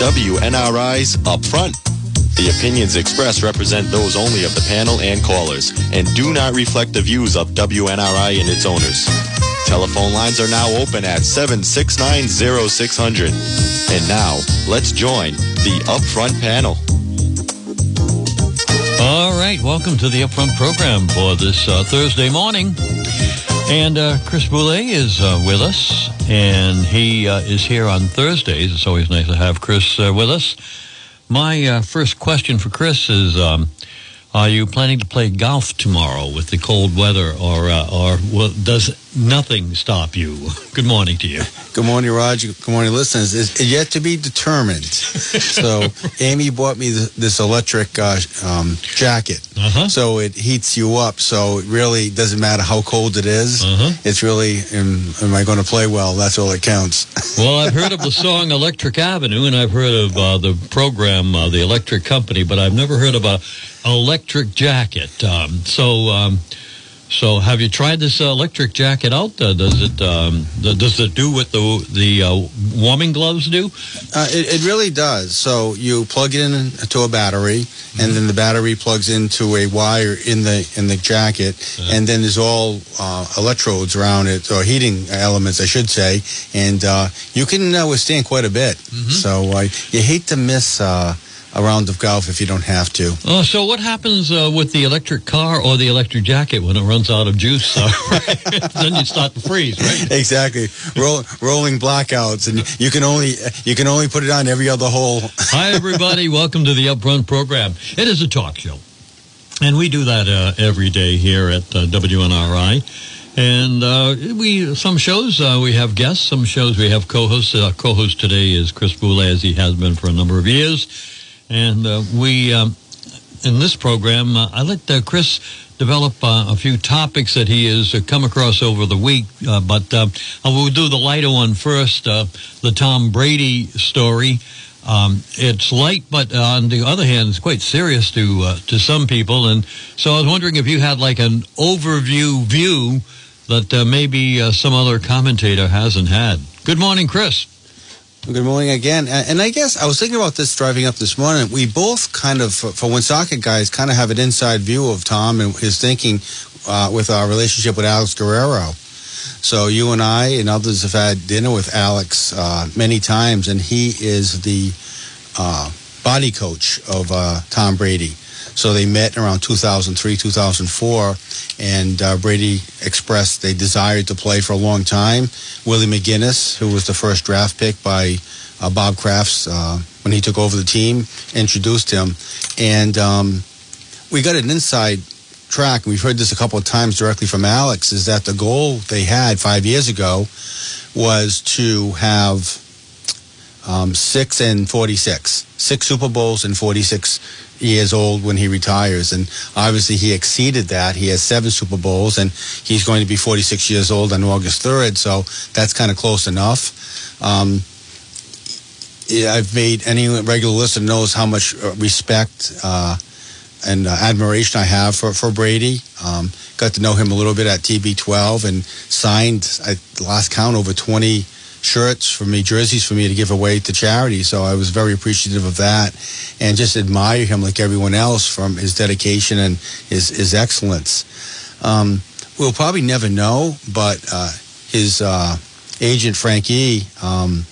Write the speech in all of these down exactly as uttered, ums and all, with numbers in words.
W N R I's Upfront. The opinions expressed represent those only of the panel and callers and do not reflect the views of W N R I and its owners. Telephone lines are now open at seven six nine, oh six hundred. And now, let's join the Upfront panel. All right, welcome to the Upfront program for this uh, Thursday morning. And uh, Chris Boulay is uh, with us, and he uh, is here on Thursdays. It's always nice to have Chris uh, with us. My uh, first question for Chris is, um, are you planning to play golf tomorrow with the cold weather, or uh, or well, does nothing stop you? Good morning to you. Good morning, Roger. Good morning, listeners. It's yet to be determined. So Amy bought me th- this electric uh, um, jacket, uh-huh. so it heats you up, so it really doesn't matter how cold it is. Uh-huh. It's really, am, am I going to play well? That's all that counts. Well, I've heard of the song Electric Avenue, and I've heard of uh, the program, uh, the electric company, but I've never heard of an electric jacket. Um, so... Um, So, have you tried this uh, electric jacket out? Uh, does it um, th- does it do what the the uh, warming gloves do? Uh, it, it really does. So, you plug it in to a battery, mm-hmm. and then the battery plugs into a wire in the in the jacket, uh-huh. and then there's all uh, electrodes around it, or heating elements, I should say, and uh, you can uh, withstand quite a bit. Mm-hmm. So, uh, you hate to miss Uh, a round of golf if you don't have to. Oh, so what happens uh, with the electric car or the electric jacket when it runs out of juice? Uh, right? Then you start to freeze, right? Exactly. Roll, rolling blackouts, and you can only you can only put it on every other hole. Hi, everybody. Welcome to the Upfront program. It is a talk show, and we do that uh, every day here at uh, W N R I. And uh, we some shows uh, we have guests, some shows we have co-hosts. Our co-host today is Chris Boulay, as he has been for a number of years. And uh, we, um, in this program, uh, I let uh, Chris develop uh, a few topics that he has uh, come across over the week. Uh, but uh, we'll do the lighter one first, uh, the Tom Brady story. Um, it's light, but uh, on the other hand, it's quite serious to uh, to some people. And so I was wondering if you had like an overview view that uh, maybe uh, some other commentator hasn't had. Good morning, Chris. Good morning again. And I guess I was thinking about this driving up this morning. We both kind of, for Woonsocket guys, kind of have an inside view of Tom and his thinking uh, with our relationship with Alex Guerrero. So you and I and others have had dinner with Alex uh, many times, and he is the uh, body coach of uh, Tom Brady. So they met around two thousand three, two thousand four, and uh, Brady expressed they desired to play for a long time. Willie McGinnis, who was the first draft pick by uh, Bob Kraft uh, when he took over the team, introduced him. And um, we got an inside track, and we've heard this a couple of times directly from Alex, is that the goal they had five years ago was to have um, six and forty-six, six Super Bowls and forty-six years old when he retires, and obviously he exceeded that. He has seven Super Bowls, and he's going to be forty-six years old on August third, so that's kind of close enough. Um, I've made any regular listener knows how much respect uh, and uh, admiration I have for, for Brady. Um, got to know him a little bit at T B twelve and signed, I last count, over twenty shirts for me, jerseys for me to give away to charity. So I was very appreciative of that, and just admire him like everyone else from his dedication and his his excellence. Um, we'll probably never know, but uh, his uh, agent Frank E, um,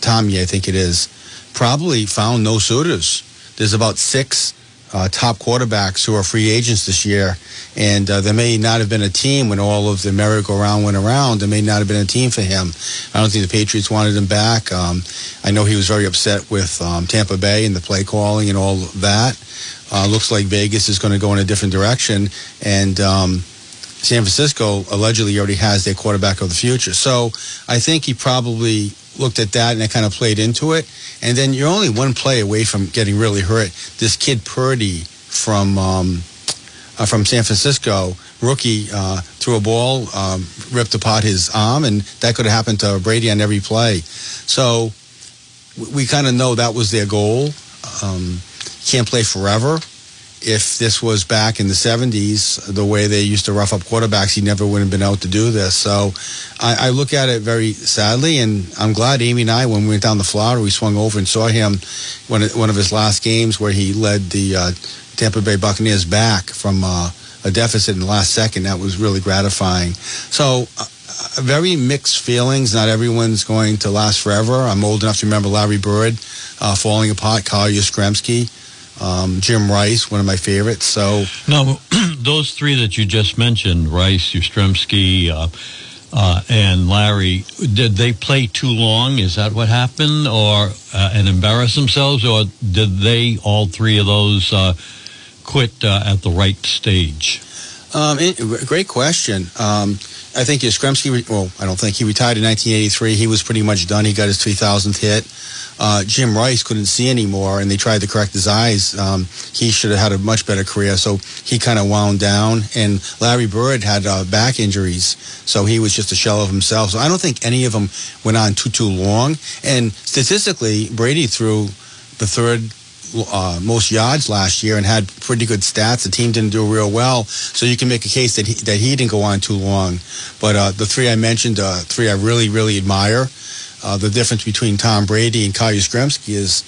Tommy, I think it is, probably found no suitors. There's about six Uh, top quarterbacks who are free agents this year, and uh, there may not have been a team when all of the merry-go-round went around. There may not have been a team for him. I don't think the Patriots wanted him back. Um, I know he was very upset with um, Tampa Bay and the play calling and all that. Uh, looks like Vegas is going to go in a different direction, and um, San Francisco allegedly already has their quarterback of the future. So I think he probably looked at that, and it kind of played into it. And then you're only one play away from getting really hurt. This kid Purdy from um, uh, from San Francisco, rookie, uh, threw a ball, um, ripped apart his arm, and that could have happened to Brady on every play. So we kind of know that was their goal. Um, can't play forever. if this was back in the seventies, the way they used to rough up quarterbacks, he never would have been out to do this. So I, I look at it very sadly, and I'm glad Amy and I, when we went down to Florida, we swung over and saw him one of, one of his last games where he led the uh, Tampa Bay Buccaneers back from uh, a deficit in the last second. That was really gratifying. So uh, very mixed feelings. Not everyone's going to last forever. I'm old enough to remember Larry Bird uh, falling apart, Carl Yastrzemski. Um, Jim Rice, one of my favorites. So no, those three that you just mentioned, Rice, Yastrzemski, uh, uh, and Larry, did they play too long? Is that what happened, or uh, and embarrass themselves, or did they all three of those uh, quit uh, at the right stage? Um, it, great question. Um, I think Yastrzemski, well, I don't think, he retired in nineteen eighty-three. He was pretty much done. He got his three thousandth hit. Uh, Jim Rice couldn't see anymore, and they tried to correct his eyes. Um, he should have had a much better career, so he kind of wound down. And Larry Bird had uh, back injuries, so he was just a shell of himself. So I don't think any of them went on too, too long. And statistically, Brady threw the third Uh, most yards last year and had pretty good stats. The team didn't do real well, so you can make a case that he, that he didn't go on too long. But uh, the three I mentioned, uh, three I really, really admire. Uh, the difference between Tom Brady and Carl Yastrzemski is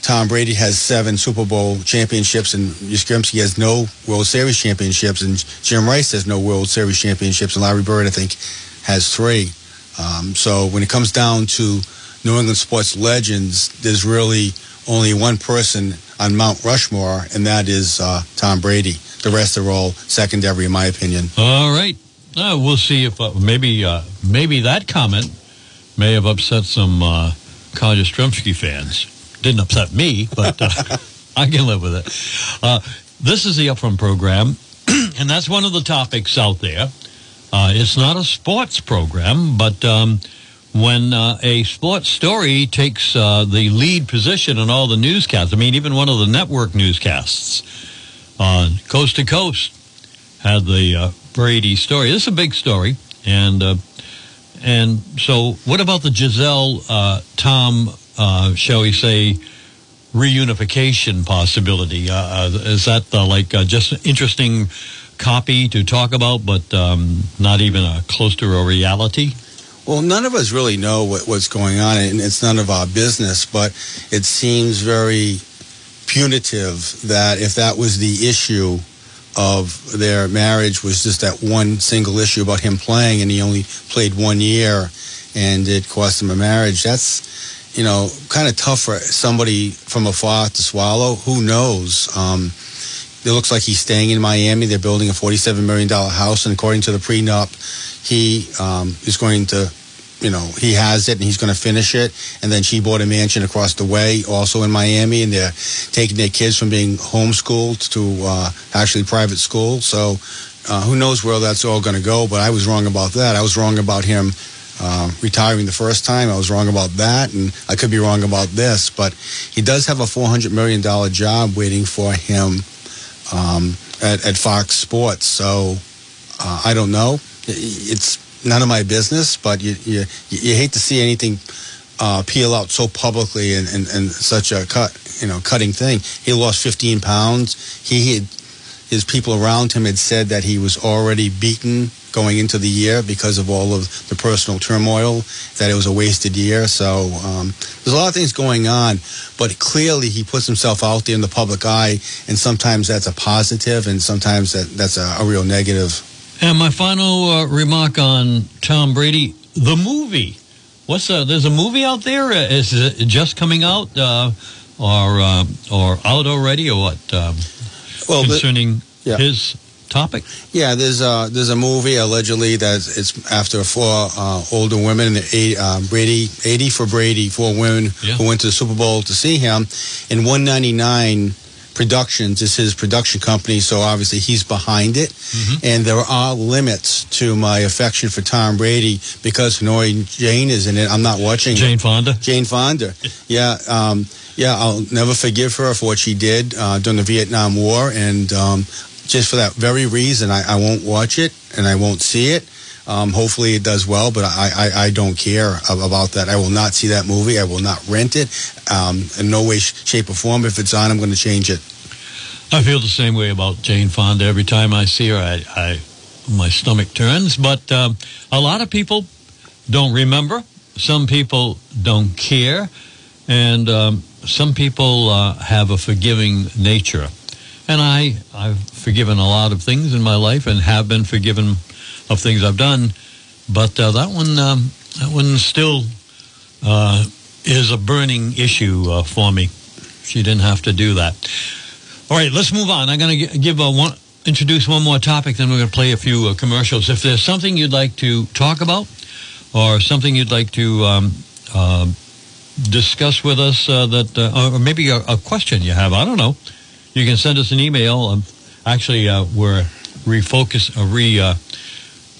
Tom Brady has seven Super Bowl championships, and Yastrzemski has no World Series championships, and Jim Rice has no World Series championships, and Larry Bird, I think, has three. Um, so when it comes down to New England sports legends, there's really only one person on Mount Rushmore, and that is uh, Tom Brady. The rest are all secondary, in my opinion. All right. Uh, we'll see if uh, maybe uh, maybe that comment may have upset some uh, Carl Yastrzemski fans. Didn't upset me, but uh, I can live with it. Uh, this is the Upfront program, and that's one of the topics out there. Uh, it's not a sports program, but... Um, When uh, a sports story takes uh, the lead position in all the newscasts, I mean, even one of the network newscasts on uh, Coast to Coast had the uh, Brady story. This is a big story. And uh, and so what about the Giselle, uh, Tom, uh, shall we say, reunification possibility? Uh, is that uh, like uh, just an interesting copy to talk about, but um, not even uh, close to a reality? Well, none of us really know what, what's going on, and it's none of our business, but it seems very punitive that if that was the issue of their marriage, was just that one single issue about him playing, and he only played one year, and it cost him a marriage, that's, you know, kind of tough for somebody from afar to swallow. Who knows? Um, it looks like he's staying in Miami. They're building a forty-seven million dollars house, and according to the prenup, He um, is going to, you know, he has it and he's going to finish it. And then she bought a mansion across the way, also in Miami. And they're taking their kids from being homeschooled to uh, actually private school. So uh, who knows where that's all going to go. But I was wrong about that. I was wrong about him uh, retiring the first time. I was wrong about that. And I could be wrong about this. But he does have a four hundred million dollars job waiting for him um, at, at Fox Sports. So uh, I don't know. It's none of my business, but you you, you hate to see anything uh, peel out so publicly and, and, and such a cut, you know, cutting thing. He lost fifteen pounds. He had, his people around him had said that he was already beaten going into the year because of all of the personal turmoil, that it was a wasted year. So um, there's a lot of things going on, but clearly he puts himself out there in the public eye, and sometimes that's a positive, and sometimes that, that's a, a real negative. And my final uh, remark on Tom Brady, the movie. What's uh, there's a movie out there? Is it just coming out, uh, or uh, or out already, or what? Um, well, concerning the, yeah. his topic. Yeah, there's uh, there's a movie allegedly that it's after four uh, older women, eight, uh, Brady, eighty for Brady, four women yeah. who went to the Super Bowl to see him, and one ninety-nine. Productions is his production company, so obviously he's behind it. Mm-hmm. And there are limits to my affection for Tom Brady because Hanoi Jane is in it. I'm not watching Jane it. Fonda. Jane Fonda. Yeah, um, yeah. I'll never forgive her for what she did uh, during the Vietnam War, and um, just for that very reason, I, I won't watch it and I won't see it. Um, hopefully it does well, but I, I, I don't care about that. I will not see that movie. I will not rent it um, in no way, shape, or form. If it's on, I'm going to change it. I feel the same way about Jane Fonda. Every time I see her, I, I my stomach turns. But um, a lot of people don't remember. Some people don't care. And um, some people uh, have a forgiving nature. And I, I've forgiven a lot of things in my life and have been forgiven of things I've done. But uh, that one um, that one still uh, is a burning issue uh, for me. She didn't have to do that. All right, let's move on. I'm going to give a one, introduce one more topic, then we're going to play a few uh, commercials. If there's something you'd like to talk about or something you'd like to um, uh, discuss with us, uh, that uh, or maybe a, a question you have, I don't know. You can send us an email. Um, actually, uh, we're refocus, uh, re, uh,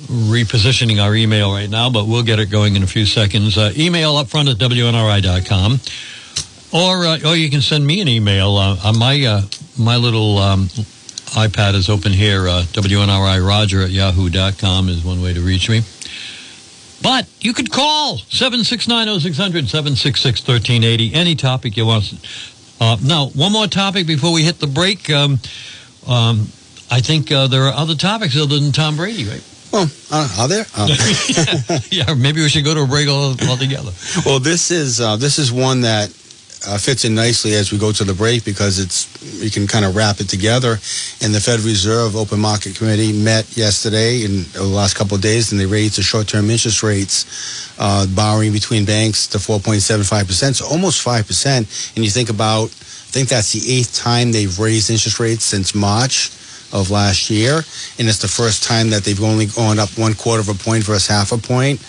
repositioning our email right now, but we'll get it going in a few seconds. Uh, email up front at W N R I dot com. Or, uh, or you can send me an email. Uh, on my uh, my little um, iPad is open here. Uh, W N R I Roger at yahoo dot com is one way to reach me. But you could call seven six nine oh six hundred, seven six six, one three eight oh. Any topic you want. Uh, now, one more topic before we hit the break. Um, um, I think uh, there are other topics other than Tom Brady, right? Well, uh, are there? Oh. yeah, yeah, maybe we should go to a break all, all together. Well, this is uh, this is one that uh, fits in nicely as we go to the break, because it's we can kind of wrap it together. And the Fed Reserve Open Market Committee met yesterday and the last couple of days, and they raised the short-term interest rates, uh, borrowing between banks to four point seven five percent, so almost five percent. And you think about, I think that's the eighth time they've raised interest rates since March of last year, and it's the first time that they've only gone up one quarter of a point versus half a point.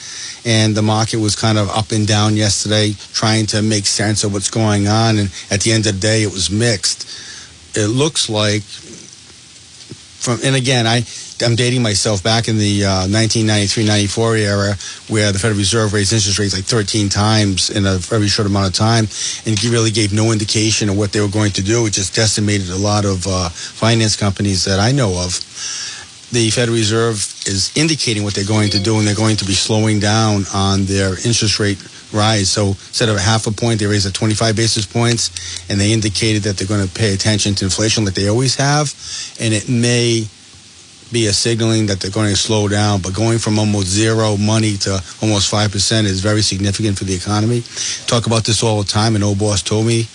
And the market was kind of up and down yesterday, trying to make sense of what's going on. And at the end of the day, it was mixed. It looks like, from and again, I I'm dating myself back in the uh, nineteen ninety-three ninety-four era, where the Federal Reserve raised interest rates like thirteen times in a very short amount of time, and really gave no indication of what they were going to do. It just decimated a lot of uh, finance companies that I know of. The Federal Reserve is indicating what they're going to do, and they're going to be slowing down on their interest rate rise. So instead of a half a point, they raised it twenty-five basis points, and they indicated that they're going to pay attention to inflation like they always have, and it may be a signaling that they're going to slow down. But going from almost zero money to almost five percent is very significant for the economy. Talk about this all the time. An old boss told me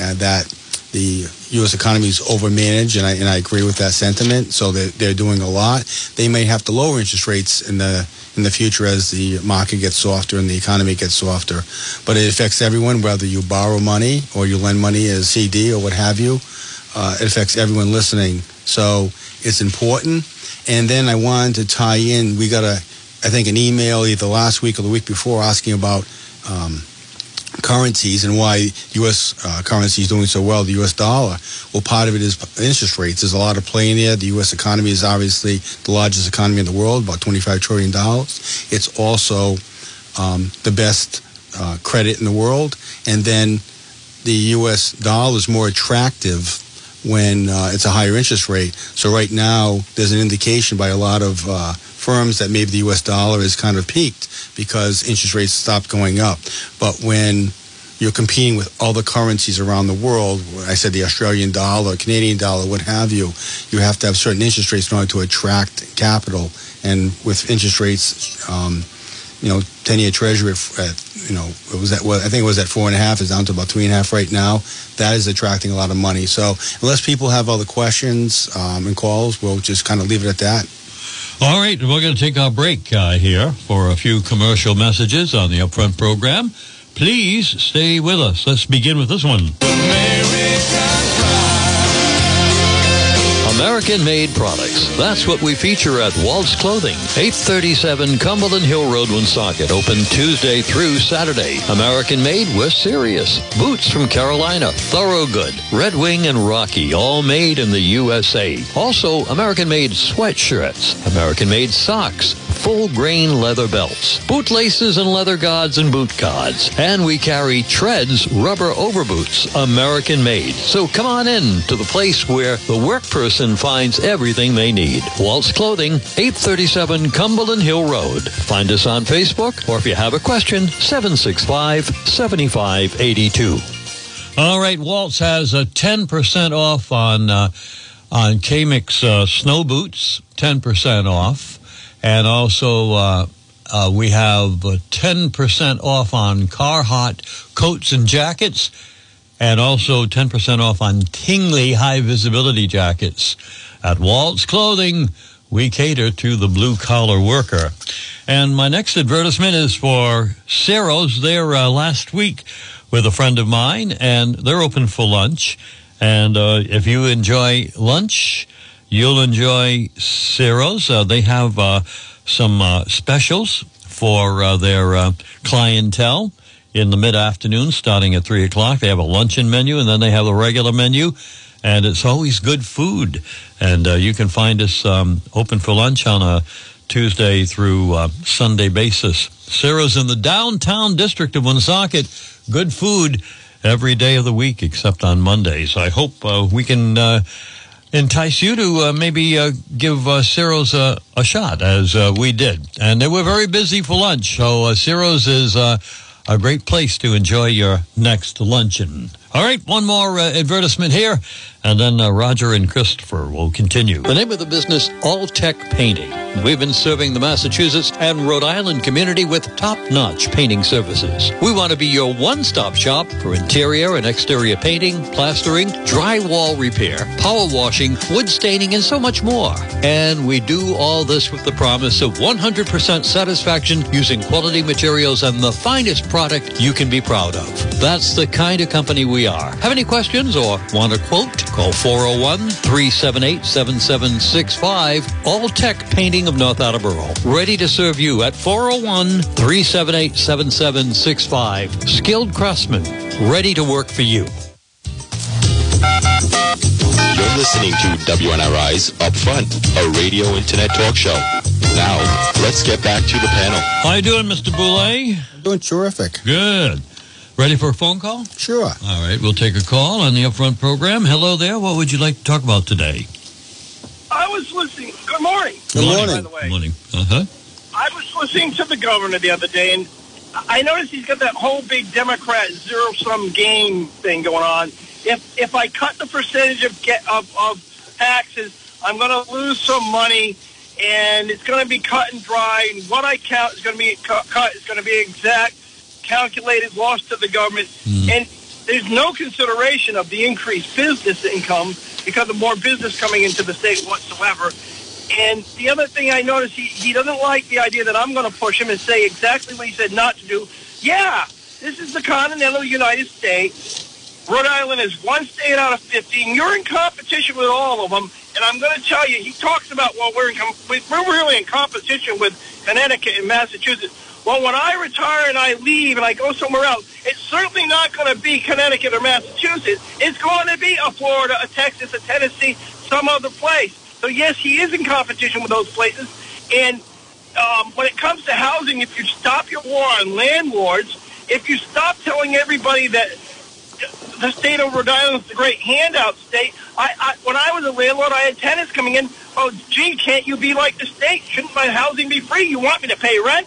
uh, that the U S economy is overmanaged, and I, and I agree with that sentiment. So they're, they're doing a lot. They may have to lower interest rates in the in the future as the market gets softer and the economy gets softer. But it affects everyone, whether you borrow money or you lend money as a C D or what have you. Uh, it affects everyone listening. So it's important. And then I wanted to tie in, we got, a, I think, an email either last week or the week before asking about um, currencies and why U S Uh, currency is doing so well, the U S dollar. Well, part of it is interest rates. There's a lot of play in there. The U S economy is obviously the largest economy in the world, about twenty-five trillion dollars. It's also um, the best uh, credit in the world. And then the U S dollar is more attractive when uh, it's a higher interest rate. So right now, there's an indication by a lot of uh, firms that maybe the U S dollar is kind of peaked because interest rates stopped going up. But when you're competing with other currencies around the world, I said the Australian dollar, Canadian dollar, what have you, you have to have certain interest rates in order to attract capital. And with interest rates, um, you know, ten-year treasury at, you know, it was at, well, I think it was at four and a half, is down to about three and a half right now. That is attracting a lot of money. So unless people have other questions um, and calls, we'll just kind of leave it at that. All right, we're going to take our break uh, here for a few commercial messages on the Upfront program. Please stay with us. Let's begin with this one. American-made products. That's what we feature at Waltz Clothing, eight thirty-seven Cumberland Hill Road, Woonsocket. Open Tuesday through Saturday. American-made, we're serious. Boots from Carolina, Thoroughgood, Red Wing and Rocky, all made in the U S A. Also, American-made sweatshirts, American-made socks, full-grain leather belts, bootlaces and leather guards and boot guards. And we carry treads, rubber overboots, American-made. So come on in to the place where the work person finds everything they need. Waltz Clothing, eight thirty-seven Cumberland Hill Road. Find us on Facebook, or if you have a question, seven six five, seven five eight two. All right, Waltz has a ten percent off on uh, on K-Mix uh, snow boots, ten percent off. And also uh, uh, we have uh, ten percent off on Carhartt coats and jackets. And also ten percent off on Tingley high-visibility jackets. At Waltz Clothing, we cater to the blue-collar worker. And my next advertisement is for Ciro's. There uh, last week with a friend of mine, and they're open for lunch. And uh, if you enjoy lunch, you'll enjoy Ciro's. Uh, they have uh, some uh, specials for uh, their uh, clientele. In the mid-afternoon, starting at three o'clock, they have a luncheon menu, and then they have a regular menu, and it's always good food. And uh, you can find us um, open for lunch on a Tuesday through uh, Sunday basis. Ciro's in the downtown district of Woonsocket. Good food every day of the week except on Mondays. I hope uh, we can uh, entice you to uh, maybe uh, give uh, Ciro's a, a shot, as uh, we did. And they were very busy for lunch, so uh, Ciro's is... Uh, A great place to enjoy your next luncheon. All right, one more uh, advertisement here, and then uh, Roger and Christopher will continue. The name of the business, All Tech Painting. We've been serving the Massachusetts and Rhode Island community with top-notch painting services. We want to be your one-stop shop for interior and exterior painting, plastering, drywall repair, power washing, wood staining, and so much more. And we do all this with the promise of one hundred percent satisfaction using quality materials and the finest product you can be proud of. That's the kind of company we are. Have any questions or want a quote? Call four oh one, three seven eight, seven seven six five. All Tech Painting of North Attleboro. Ready to serve you at four oh one, three seven eight, seven seven six five. Skilled craftsmen, ready to work for you. You're listening to W N R I's Upfront, a radio internet talk show. Now, let's get back to the panel. How you doing, Mister Boulay? I'm doing terrific. Good. Ready for a phone call? Sure. All right, we'll take a call on the Upfront program. Hello there. What would you like to talk about today? I was listening. Good morning. Good morning. By the way. Good morning. Uh-huh. I was listening to the governor the other day, and I noticed he's got that whole big Democrat zero-sum game thing going on. If if I cut the percentage of get, of, of taxes, I'm going to lose some money, and it's going to be cut and dry, and what I count is going to be cut. It's going to be exact. Calculated loss to the government, mm. and there's no consideration of the increased business income because of more business coming into the state whatsoever. And the other thing I noticed, he, he doesn't like the idea that I'm going to push him and say exactly what he said not to do. Yeah, this is the continental United States. Rhode Island is one state out of fifteen. You're in competition with all of them, and I'm going to tell you, he talks about, well, we're in com- we're really in competition with Connecticut and Massachusetts. Well, when I retire and I leave and I go somewhere else, it's certainly not going to be Connecticut or Massachusetts. It's going to be a Florida, a Texas, a Tennessee, some other place. So, yes, he is in competition with those places. And um, when it comes to housing, if you stop your war on landlords, if you stop telling everybody that the state of Rhode Island is the great handout state, I, I when I was a landlord, I had tenants coming in, oh, gee, can't you be like the state? Shouldn't my housing be free? You want me to pay rent?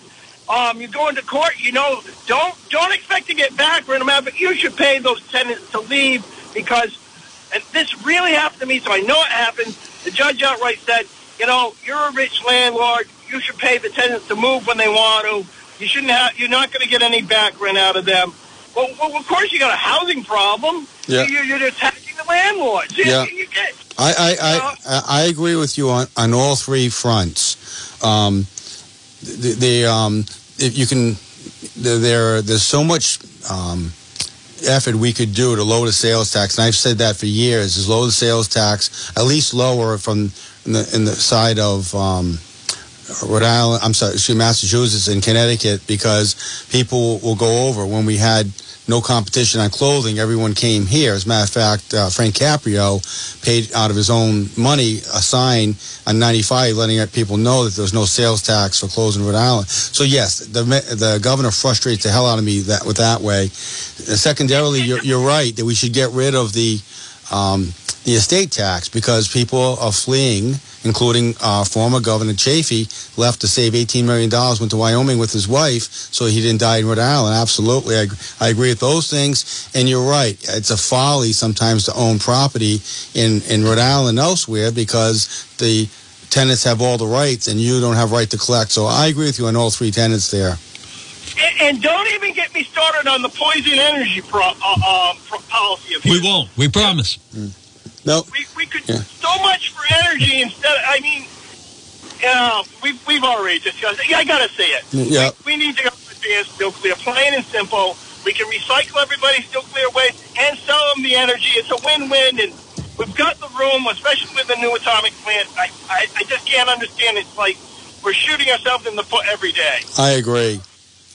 Um, you go into court, you know, don't don't expect to get back rent amount, but you should pay those tenants to leave because, and this really happened to me, so I know it happened. The judge outright said, you know, you're a rich landlord, you should pay the tenants to move when they want to. You shouldn't have, you're not going to get any back rent out of them. Well, well of course you got a housing problem. Yeah. You're, you're attacking the landlords. You, yeah. You get, I, I, you know? I I agree with you on, on all three fronts. Um, the, the um. If you can, there, there's so much um, effort we could do to lower the sales tax, and I've said that for years. Is lower the sales tax, at least lower from in the, in the side of um, Rhode Island. I'm sorry, excuse me, Massachusetts and Connecticut, because people will go over. When we had no competition on clothing, everyone came here. As a matter of fact, uh, Frank Caprio paid out of his own money a sign on ninety-five letting people know that there was no sales tax for clothes in Rhode Island. So, yes, the the governor frustrates the hell out of me that with that way. Secondarily, you're, you're right that we should get rid of the um, the estate tax because people are fleeing including uh, former Governor Chafee, left to save eighteen million dollars, went to Wyoming with his wife so he didn't die in Rhode Island. Absolutely. I, I agree with those things. And you're right. It's a folly sometimes to own property in, in Rhode Island and elsewhere because the tenants have all the rights and you don't have right to collect. So I agree with you on all three tenants there. And don't even get me started on the poison energy pro, uh, uh, pro policy. Of we won't. We promise. Mm. No, we, we could yeah. so much for energy instead. Of, I mean, uh, we've we've already discussed it. I gotta say it. Yeah. We, we need to go advance nuclear, plain and simple. We can recycle everybody's nuclear waste and sell them the energy. It's a win-win, and we've got the room, especially with the new atomic plant. I I, I just can't understand. It's like we're shooting ourselves in the foot every day. I agree.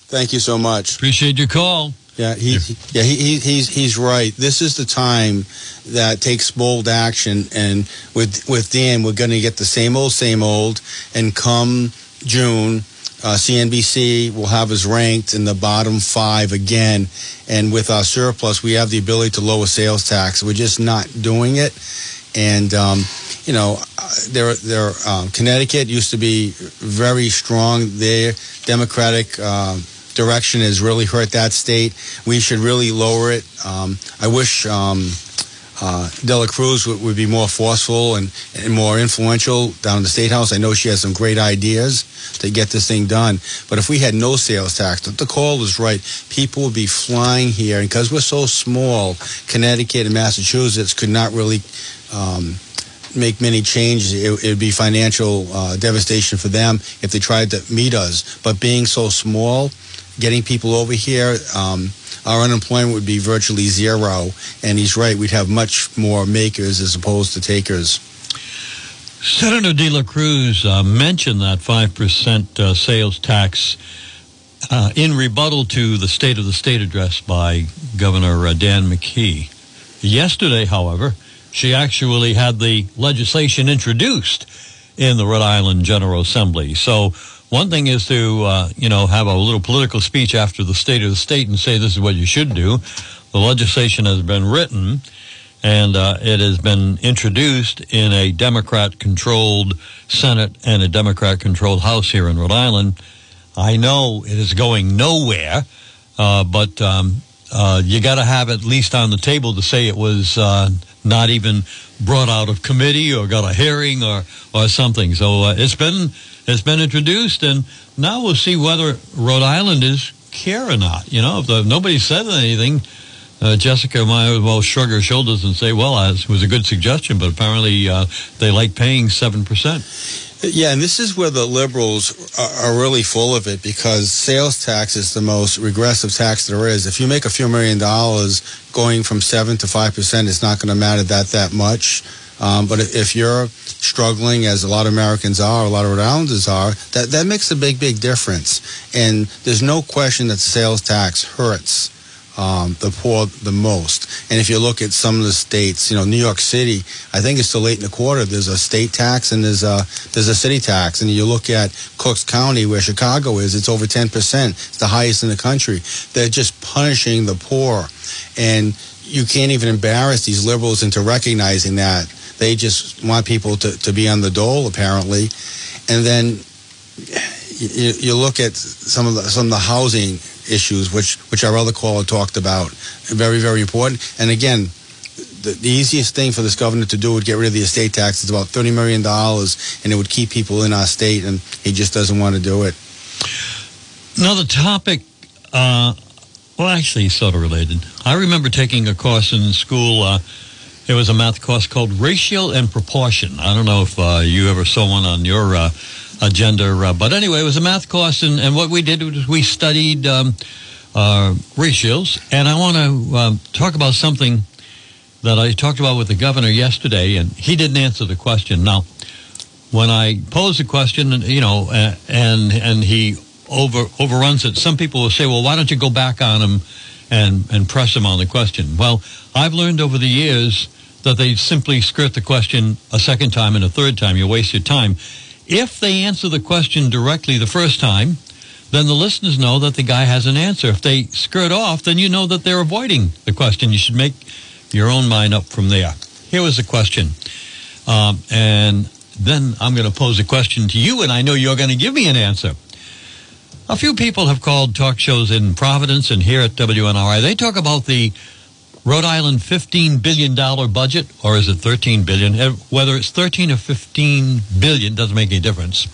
Thank you so much. Appreciate your call. Yeah, he, yeah, he, he, he's he's right. This is the time that takes bold action, and with with Dan, we're going to get the same old, same old. And come June, uh, C N B C will have us ranked in the bottom five again. And with our surplus, we have the ability to lower sales tax. We're just not doing it. And um, you know, there, there. Um, Connecticut used to be very strong. Their Democratic Uh, direction has really hurt that state. We should really lower it. Um, I wish um, uh, Dela Cruz would, would be more forceful and, and more influential down in the State House. I know she has some great ideas to get this thing done. But if we had no sales tax, the call was right. People would be flying here. And because we're so small, Connecticut and Massachusetts could not really um, make many changes. It would be financial uh, devastation for them if they tried to meet us. But being so small, getting people over here, um, our unemployment would be virtually zero. And he's right, we'd have much more makers as opposed to takers. Senator De La Cruz uh, mentioned that five percent uh, sales tax uh, in rebuttal to the State of the State address by Governor uh, Dan McKee. Yesterday, however, she actually had the legislation introduced in the Rhode Island General Assembly. So one thing is to, uh, you know, have a little political speech after the State of the State and say this is what you should do. The legislation has been written, and uh, it has been introduced in a Democrat-controlled Senate and a Democrat-controlled House here in Rhode Island. I know it is going nowhere, uh, but um, uh, you got to have at least on the table to say it was uh, not even brought out of committee or got a hearing or, or something. So uh, it's been... It's been introduced, and now we'll see whether Rhode Islanders care or not. You know, if, the, if nobody said anything, uh, Jessica might as well shrug her shoulders and say, well, uh, it was a good suggestion, but apparently uh, they like paying seven percent. Yeah, and this is where the liberals are, are really full of it, because sales tax is the most regressive tax there is. If you make a few million dollars, going from seven to five percent, it's not going to matter that that much. Um, but if you're struggling, as a lot of Americans are, a lot of Rhode Islanders are, that, that makes a big, big difference. And there's no question that sales tax hurts um, the poor the most. And if you look at some of the states, you know, New York City, I think it's still eight and a quarter. There's a state tax and there's a, there's a city tax. And you look at Cook County, where Chicago is, it's over ten percent. It's the highest in the country. They're just punishing the poor. And you can't even embarrass these liberals into recognizing that. They just want people to, to be on the dole, apparently. And then you, you look at some of the, some of the housing issues, which, which our other caller talked about. Very, very important. And again, the, the easiest thing for this governor to do would get rid of the estate tax. It's about thirty million dollars, and it would keep people in our state, and he just doesn't want to do it. Another topic, uh, well, actually sort of related. I remember taking a course in school. Uh, It was a math course called Ratio and Proportion. I don't know if uh, you ever saw one on your uh, agenda, uh, but anyway, it was a math course, and, and what we did was we studied um, uh, ratios. And I want to um, talk about something that I talked about with the governor yesterday, and he didn't answer the question. Now, when I pose the question, you know, uh, and and he over overruns it, some people will say, well, why don't you go back on him and, and press him on the question? Well, I've learned over the years that they simply skirt the question a second time and a third time. You waste your time. If they answer the question directly the first time, then the listeners know that the guy has an answer. If they skirt off, then you know that they're avoiding the question. You should make your own mind up from there. Here was the question. Um, and Then I'm going to pose a question to you, and I know you're going to give me an answer. A few people have called talk shows in Providence and here at W N R I. They talk about the Rhode Island fifteen billion dollars budget, or is it thirteen billion dollars? Whether it's thirteen or fifteen billion dollars doesn't make any difference.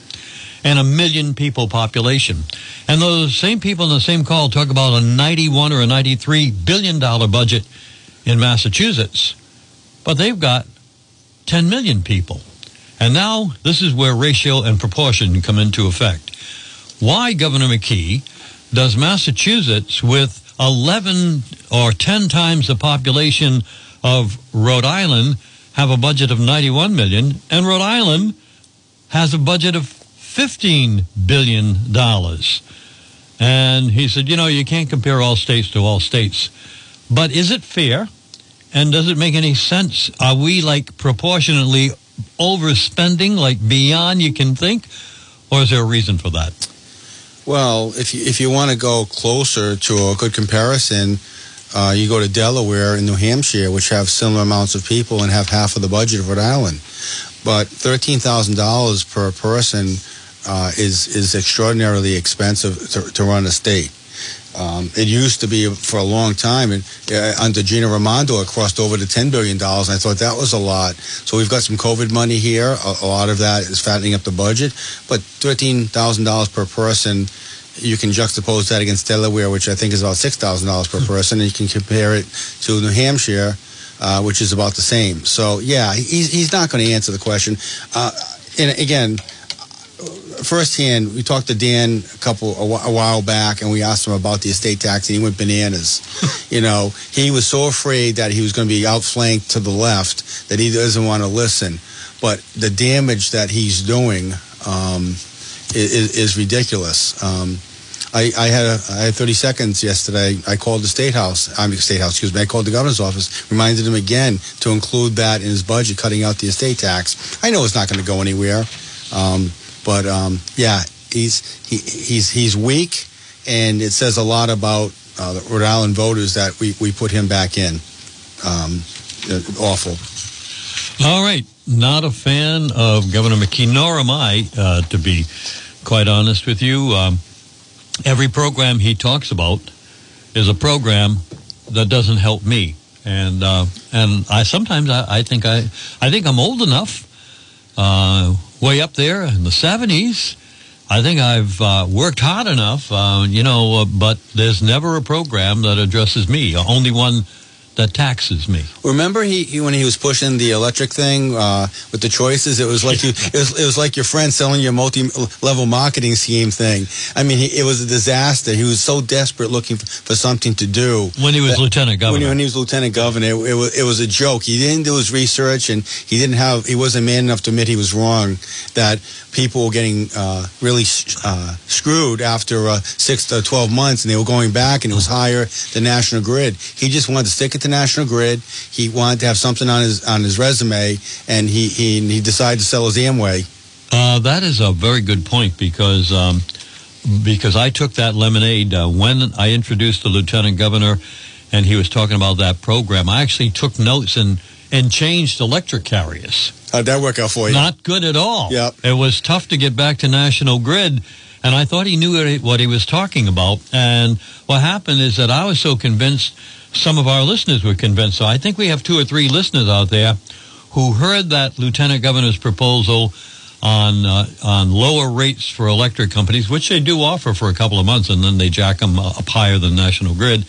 And a million people population. And those same people in the same call talk about a ninety-one or a ninety-three billion dollars budget in Massachusetts. But they've got ten million people. And now this is where ratio and proportion come into effect. Why, Governor McKee, does Massachusetts, with eleven or ten times the population of Rhode Island, have a budget of ninety-one million dollars, and Rhode Island has a budget of fifteen billion dollars? And he said, you know, you can't compare all states to all states. But is it fair, and does it make any sense? Are we, like, proportionately overspending, like beyond you can think, or is there a reason for that? Well, if you, if you want to go closer to a good comparison, uh, you go to Delaware and New Hampshire, which have similar amounts of people and have half of the budget of Rhode Island. But thirteen thousand dollars per person uh, is, is extraordinarily expensive to, to run a state. Um, it used to be for a long time, and uh, under Gina Raimondo, it crossed over to ten billion dollars, and I thought that was a lot. So we've got some COVID money here. A, a lot of that is fattening up the budget. But thirteen thousand dollars per person, you can juxtapose that against Delaware, which I think is about six thousand dollars per person, and you can compare it to New Hampshire, uh, which is about the same. So, yeah, he's, he's not going to answer the question. Uh, and, again... Firsthand, we talked to Dan a couple a while back, and we asked him about the estate tax, and he went bananas. You know, he was so afraid that he was going to be outflanked to the left that he doesn't want to listen. But the damage that he's doing um, is, is ridiculous. Um, I, I had a, I had thirty seconds yesterday. I called the State House. I mean, State House, excuse me. I called the governor's office, reminded him again to include that in his budget, cutting out the estate tax. I know it's not going to go anywhere. Um, But, um, yeah, he's he, he's he's weak, and it says a lot about uh, the Rhode Island voters that we, we put him back in. Um, awful. All right. Not a fan of Governor McKee, nor am I, uh, to be quite honest with you. Um, every program he talks about is a program that doesn't help me. And uh, and I sometimes I, I think I I think I'm old enough. Uh, way up there in the seventies, I think I've uh, worked hard enough, uh, you know, uh, but there's never a program that addresses me, only one that taxes me. Remember he, he when he was pushing the electric thing uh, with the choices? It was like you, it was, it was like your friend selling your multi-level marketing scheme thing. I mean, he, it was a disaster. He was so desperate looking for, for something to do. When he was that, lieutenant governor. When he, when he was lieutenant governor, it, it, was, it was a joke. He didn't do his research, and he didn't have. He wasn't man enough to admit he was wrong. That people were getting uh, really uh, screwed after uh, six to twelve months, and they were going back, and it was higher than National Grid. He just wanted to stick it. The National Grid. He wanted to have something on his on his resume, and he he, he decided to sell his Amway. Uh, that is a very good point, because um, because I took that lemonade uh, when I introduced the lieutenant governor, and he was talking about that program. I actually took notes and and changed electric carriers. How'd that work out for you? Not good at all. Yep. It was tough to get back to National Grid. And I thought he knew what he was talking about. And what happened is that I was so convinced, some of our listeners were convinced. So I think we have two or three listeners out there who heard that lieutenant governor's proposal on uh, on lower rates for electric companies, which they do offer for a couple of months, and then they jack them up higher than National Grid.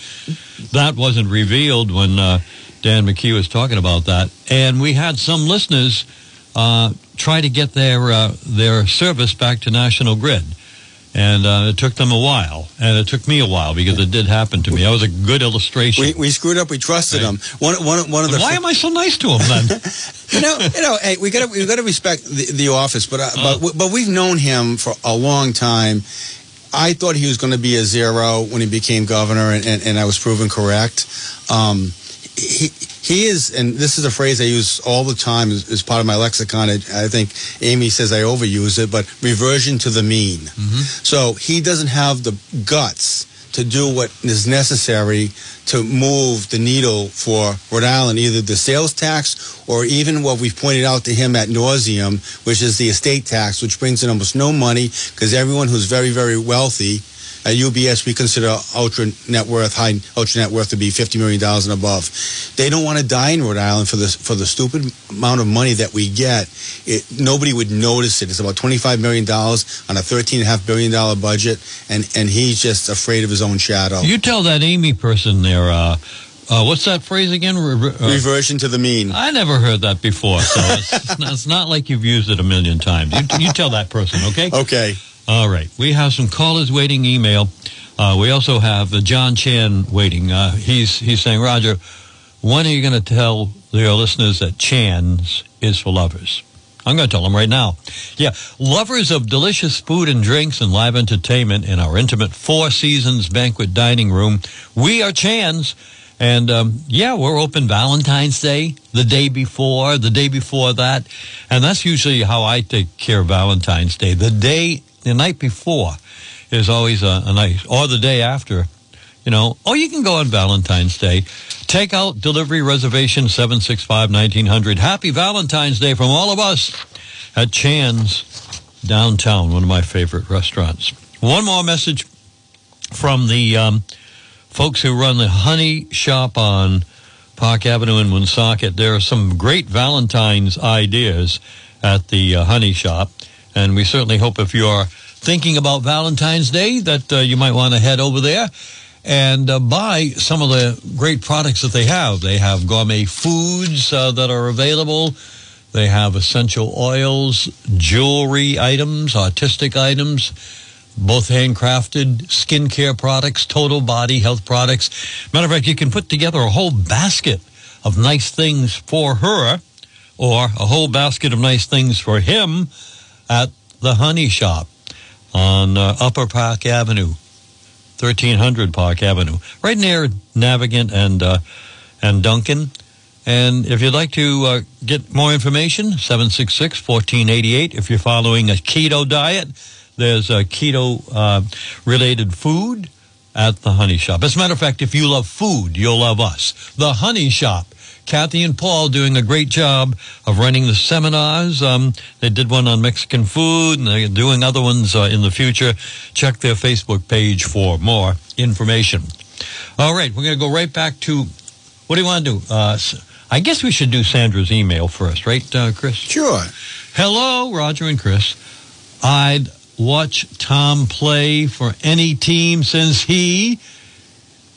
That wasn't revealed when uh, Dan McKee was talking about that. And we had some listeners uh, try to get their uh, their service back to National Grid. And uh, it took them a while, and it took me a while because it did happen to me. That was a good illustration. We, we screwed up. We trusted right. them. One, one, one of the. Why am I so nice to them then? you know, you know. Hey, we got to we got to respect the, the office, but uh, uh. but but we've known him for a long time. I thought he was going to be a zero when he became governor, and, and, and I was proven correct. Um, he he is, and this is a phrase I use all the time as, as part of my lexicon. I, I think Amy says I overuse it, but reversion to the mean. Mm-hmm. So he doesn't have the guts to do what is necessary to move the needle for Rhode Island, either the sales tax or even what we've pointed out to him at nauseam, which is the estate tax, which brings in almost no money because everyone who's very, very wealthy, at U B S we consider ultra net worth, high ultra net worth to be fifty million dollars and above. They don't want to die in Rhode Island for the, for the stupid amount of money that we get. It, nobody would notice it. It's about twenty-five million dollars on a thirteen point five billion dollars budget, and, and he's just afraid of his own shadow. You tell that Amy person there, uh, uh, what's that phrase again? Re- uh, Reversion to the mean. I never heard that before, so it's, it's, not, it's not like you've used it a million times. You, you tell that person, okay? Okay. All right. We have some callers waiting email. Uh, we also have uh, John Chan waiting. Uh, he's he's saying, Roger, when are you going to tell your listeners that Chan's is for lovers? I'm going to tell them right now. Yeah, lovers of delicious food and drinks and live entertainment in our intimate Four Seasons banquet dining room. We are Chan's. And, um, yeah, we're open Valentine's Day, the day before, the day before that. And that's usually how I take care of Valentine's Day, the day The night before is always a, a nice, or the day after, you know. Or you can go on Valentine's Day. Takeout, delivery, reservation, seven six five, nineteen hundred. Happy Valentine's Day from all of us at Chan's downtown, one of my favorite restaurants. One more message from the um, folks who run the Honey Shop on Park Avenue in Woonsocket. There are some great Valentine's ideas at the uh, Honey Shop. And we certainly hope if you're thinking about Valentine's Day that uh, you might want to head over there and uh, buy some of the great products that they have. They have gourmet foods uh, that are available. They have essential oils, jewelry items, artistic items, both handcrafted, skincare products, total body health products. Matter of fact, you can put together a whole basket of nice things for her or a whole basket of nice things for him at the Honey Shop on uh, Upper Park Avenue, thirteen hundred Park Avenue, right near Navigant and uh, and Duncan. And if you'd like to uh, get more information, seven six six, one four eight eight. If you're following a keto diet, there's a keto-related uh, food at the Honey Shop. As a matter of fact, if you love food, you'll love us. The Honey Shop. Kathy and Paul doing a great job of running the seminars. Um, they did one on Mexican food, and they're doing other ones uh, in the future. Check their Facebook page for more information. All right, we're going to go right back to, what do you want to do? Uh, I guess we should do Sandra's email first, right, uh, Chris? Sure. Hello, Roger and Chris. I'd watch Tom play for any team since he...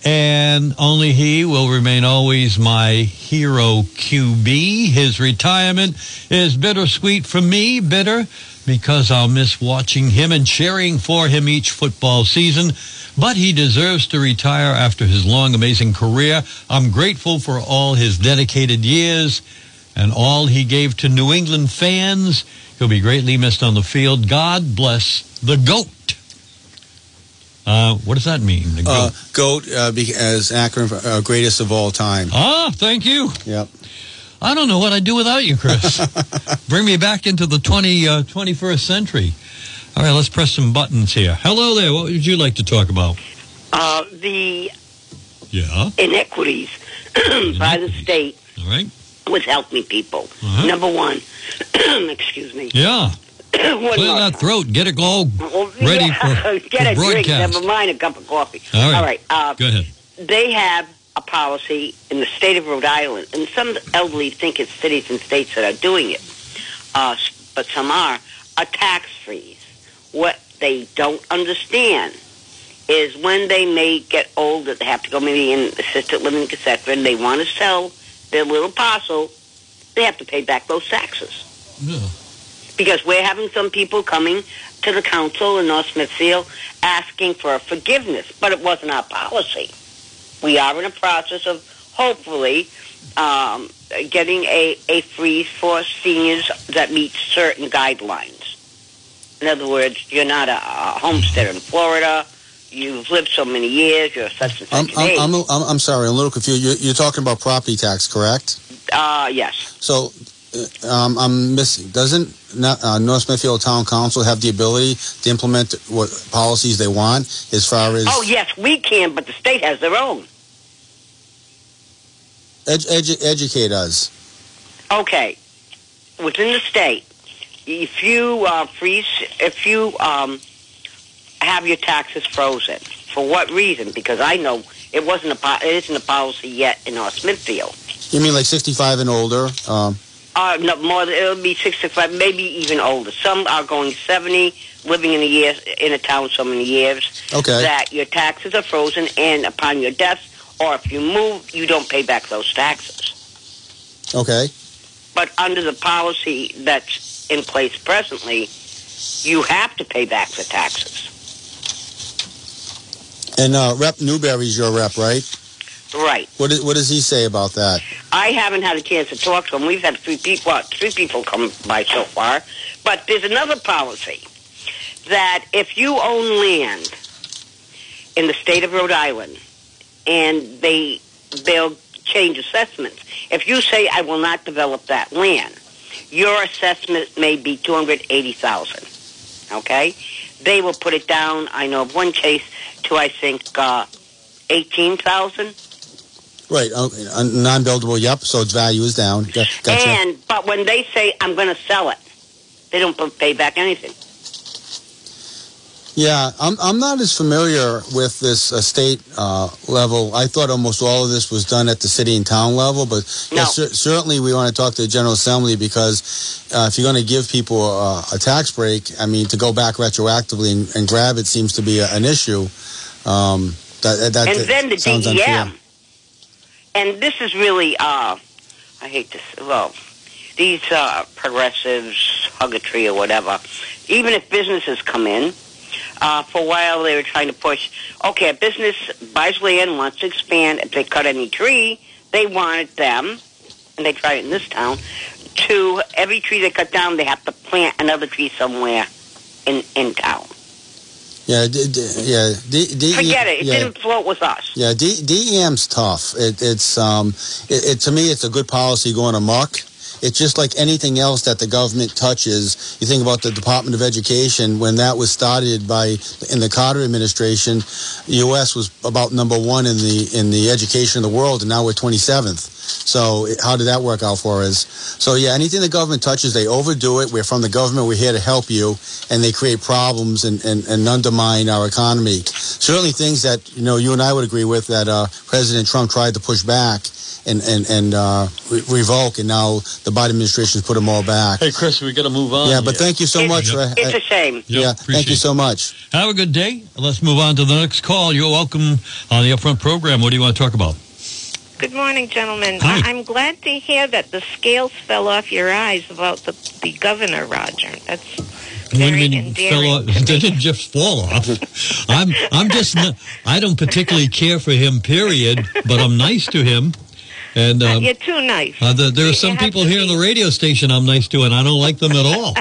and only he will remain always my hero Q B. His retirement is bittersweet for me, bitter, because I'll miss watching him and cheering for him each football season. But he deserves to retire after his long, amazing career. I'm grateful for all his dedicated years and all he gave to New England fans. He'll be greatly missed on the field. God bless the GOAT. Uh, what does that mean? The GOAT, uh, goat uh, as acronym for uh, greatest of all time. Ah, thank you. Yep. I don't know what I'd do without you, Chris. Bring me back into the twenty, uh, twenty-first century. All right, let's press some buttons here. Hello there. What would you like to talk about? Uh, the yeah. inequities by the state. All right. With helping people. Uh-huh. Number one. Excuse me. Yeah. Clear that throat. Get it all ready for, Get for a broadcast. Drink, never mind a cup of coffee. All right. All right uh, Go ahead. They have a policy in the state of Rhode Island, and some elderly think it's cities and states that are doing it, uh, but some are, a tax freeze. What they don't understand is when they may get older, they have to go maybe in assisted living, et cetera, and they want to sell their little parcel, they have to pay back those taxes. Yeah. Because we're having some people coming to the council in North Smithfield asking for forgiveness, but it wasn't our policy. We are in a process of hopefully um, getting a, a freeze for seniors that meets certain guidelines. In other words, you're not a, a homesteader in Florida. You've lived so many years. You're such and such an age. I'm, I'm, I'm sorry. I'm a little confused. You're, you're talking about property tax, correct? Uh, yes. So... Um, I'm missing. Doesn't uh, North Smithfield Town Council have the ability to implement what policies they want as far as... Oh, yes, we can, but the state has their own. Edu- edu- educate us. Okay. Within the state, if you uh, freeze, if you um, have your taxes frozen, for what reason? Because I know it wasn't a po- it isn't a policy yet in our Smithfield. You mean like sixty-five and older? Um, uh, no, more. It'll be sixty-five, maybe even older. Some are going seventy, living in a year in a town so many years. Okay. That your taxes are frozen, and upon your death, or if you move, you don't pay back those taxes. Okay. But under the policy that's in place presently, you have to pay back the taxes. And uh, Rep Newberry's your rep, right? Right. What, is, what does he say about that? I haven't had a chance to talk to him. We've had three people, well, three people come by so far. But there's another policy that if you own land in the state of Rhode Island and they they'll change assessments. If you say, I will not develop that land, your assessment may be two hundred eighty thousand dollars, okay? They will put it down, I know of one case, to, I think, uh, eighteen thousand dollars. Right, uh, non-buildable, yep, so its value is down. Gotcha. And, but when they say, I'm going to sell it, they don't pay back anything. Yeah, I'm I'm not as familiar with this uh, state uh, level. I thought almost all of this was done at the city and town level, but no. yes, cer- certainly we want to talk to the General Assembly because uh, if you're going to give people uh, a tax break, I mean, to go back retroactively and, and grab it seems to be a, an issue. Um, that, that, and that then the D E M. Unfair. And this is really, uh, I hate this, well... these uh, progressives, huggetry or whatever, even if businesses come in, uh, for a while they were trying to push, okay, a business buys land, wants to expand, if they cut any tree, they wanted them, and they tried it in this town, to every tree they cut down, they have to plant another tree somewhere in, in town. Yeah, d- d- yeah. D- d- Forget it. It yeah. didn't float with us. Yeah, d- DEM's tough. It, it's um, it, it to me, it's a good policy going amok. It's just like anything else that the government touches. You think about the Department of Education. When that was started by in the Carter administration, the U S was about number one in the in the education of the world, and now we're twenty-seventh. So how did that work out for us? So, yeah, anything the government touches, they overdo it. We're from the government. We're here to help you, and they create problems and, and, and undermine our economy. Certainly things that, you know, you and I would agree with that uh, President Trump tried to push back and, and, and uh, re- revoke, and now the Biden administration's put them all back. Hey, Chris, we got to move on. Yeah, but yeah. thank you so it's, much. Yep. For, it's a shame. Yep, yeah, thank you so much. Have a good day. Let's move on to the next call. You're welcome on the Upfront program. What do you want to talk about? Good morning, gentlemen. Hi. I'm glad to hear that the scales fell off your eyes about the, the governor, Roger. That's very endearing. They didn't just fall off. I'm I'm just not, I don't particularly care for him, period. But I'm nice to him. And um, uh, you're too nice. Uh, the, there are some people here on the radio station I'm nice to, and I don't like them at all.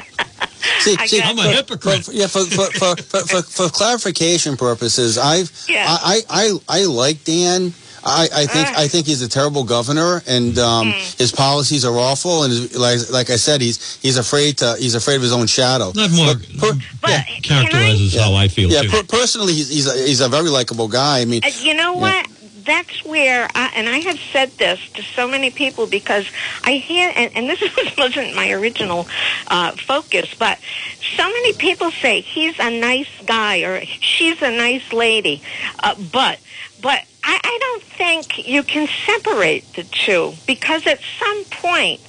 See, see, I'm a for, hypocrite. For, yeah, for for, for, for, for for clarification purposes, I've yeah. I, I, I I like Dan. I, I think I think he's a terrible governor, and um, mm. his policies are awful. And his, like, like I said, he's he's afraid to he's afraid of his own shadow. That more but, per, but yeah. characterizes I, how yeah, I feel. Yeah, too. Per, personally, he's he's a, he's a very likable guy. I mean, uh, you know what? Yeah. That's where, I, and I have said this to so many people because I hear, and, and this wasn't my original uh, focus, but so many people say he's a nice guy or she's a nice lady, uh, but but. I, I don't think you can separate the two because at some point,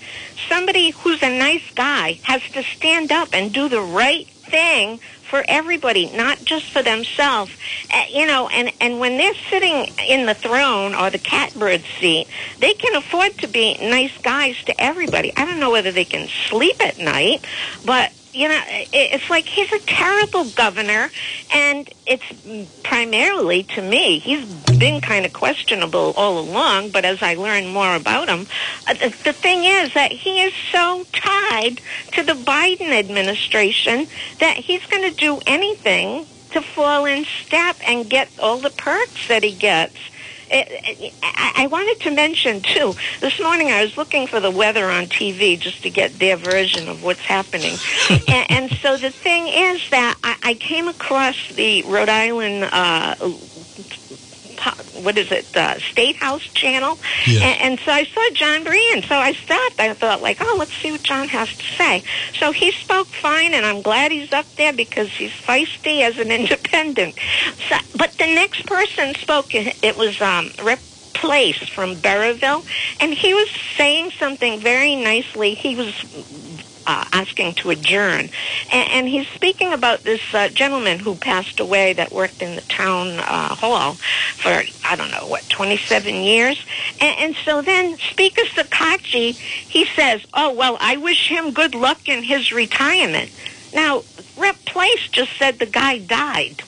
somebody who's a nice guy has to stand up and do the right thing for everybody, not just for themselves. Uh, you know, and, and when they're sitting in the throne or the catbird seat, they can afford to be nice guys to everybody. I don't know whether they can sleep at night, but... You know, it's like he's a terrible governor, and it's primarily, to me, he's been kind of questionable all along, but as I learn more about him, the thing is that he is so tied to the Biden administration that he's going to do anything to fall in step and get all the perks that he gets. It, it, I wanted to mention, too, this morning I was looking for the weather on T V just to get their version of what's happening. and, and so the thing is that I, I came across the Rhode Island, uh, what is it, uh, State House channel. Yes. And, and so I saw John Breen. So I stopped. I thought, like, oh, let's see what John has to say. So he spoke fine, and I'm glad he's up there because he's feisty as an independent. So, but the next person spoke, it was um, Rep. Place from Berryville, and he was saying something very nicely. He was Uh, asking to adjourn. And, and he's speaking about this uh, gentleman who passed away that worked in the town uh, hall for, I don't know, what, twenty-seven years? And, and so then Speaker Sakachi, he says, oh, well, I wish him good luck in his retirement. Now, Rep Place just said the guy died.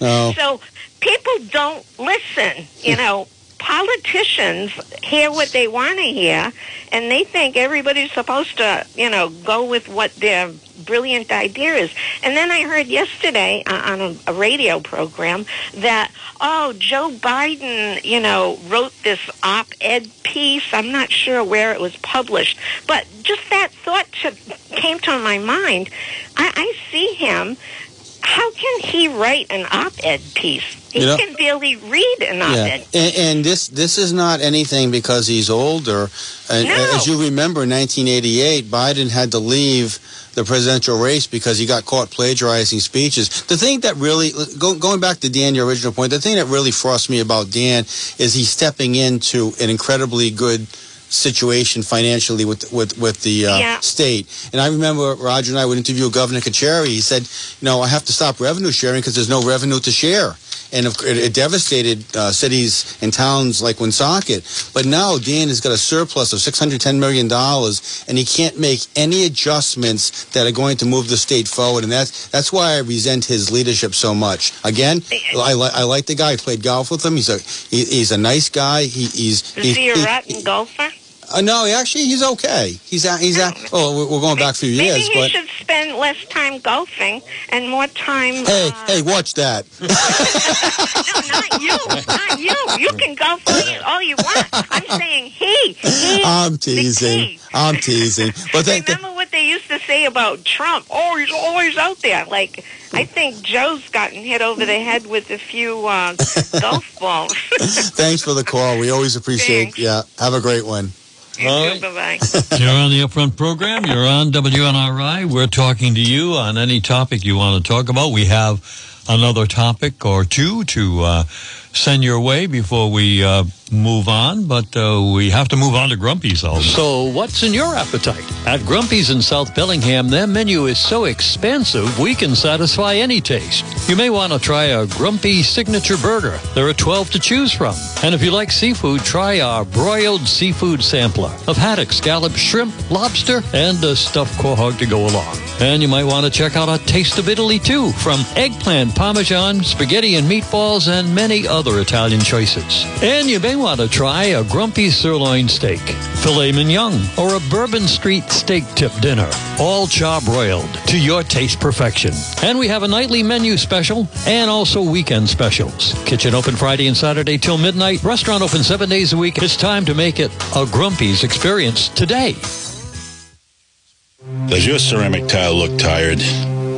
Oh. So people don't listen, you know. Politicians hear what they want to hear, and they think everybody's supposed to, you know, go with what their brilliant idea is. And then I heard yesterday on a, a radio program that, oh, Joe Biden, you know, wrote this op-ed piece. I'm not sure where it was published. But just that thought to, came to my mind. I, I see him. How can he write an op-ed piece? He you know, can barely read an op-ed. Yeah. And, and this this is not anything because he's older. And, no. As you remember, in nineteen eighty-eight, Biden had to leave the presidential race because he got caught plagiarizing speeches. The thing that really, go, going back to Dan, your original point, the thing that really frosts me about Dan is he's stepping into an incredibly good situation financially with with with the uh, yeah. state. And I remember Roger and I would interview Governor Kachary. He said, you know, I have to stop revenue sharing because there's no revenue to share. And it, it devastated uh, cities and towns like Woonsocket. But now Dan has got a surplus of six hundred ten million dollars, and he can't make any adjustments that are going to move the state forward. And that's that's why I resent his leadership so much. Again, I, li- I like the guy. I played golf with him. He's a he, he's a nice guy. He, he's is he, he a rotten he, golfer? Uh, no, actually, he's okay. He's at, he's at, oh, we're going back a few years. Maybe he but, should spend less time golfing and more time. Hey, uh, hey, watch that. No, not you. Not you. You can golf all you want. I'm saying he. he I'm teasing. I'm teasing. But they, Remember they, what they used to say about Trump? Oh, he's always out there. Like, I think Joe's gotten hit over the head with a few uh, golf balls. Thanks for the call. We always appreciate it. Yeah, have a great one. Right. Bye-bye. You're on the Upfront program. You're on W N R I. We're talking to you on any topic you want to talk about. We have another topic or two to uh, send your way before we uh, move on, but uh, we have to move on to Grumpy's also. So what's in your appetite? At Grumpy's in South Bellingham, their menu is so expansive we can satisfy any taste. You may want to try a Grumpy Signature Burger. There are twelve to choose from. And if you like seafood, try our broiled seafood sampler of haddock, scallop, shrimp, lobster, and a stuffed quahog to go along. And you might want to check out a Taste of Italy, too, from eggplant, parmesan, spaghetti and meatballs, and many other Italian choices. And you may want to try a Grumpy sirloin steak, filet mignon, or a Bourbon Street steak tip dinner, all char-broiled to your taste perfection. And we have a nightly menu special and also weekend specials. Kitchen open Friday and Saturday till midnight. Restaurant open seven days a week. It's time to make it a Grumpy's experience today. Does your ceramic tile look tired?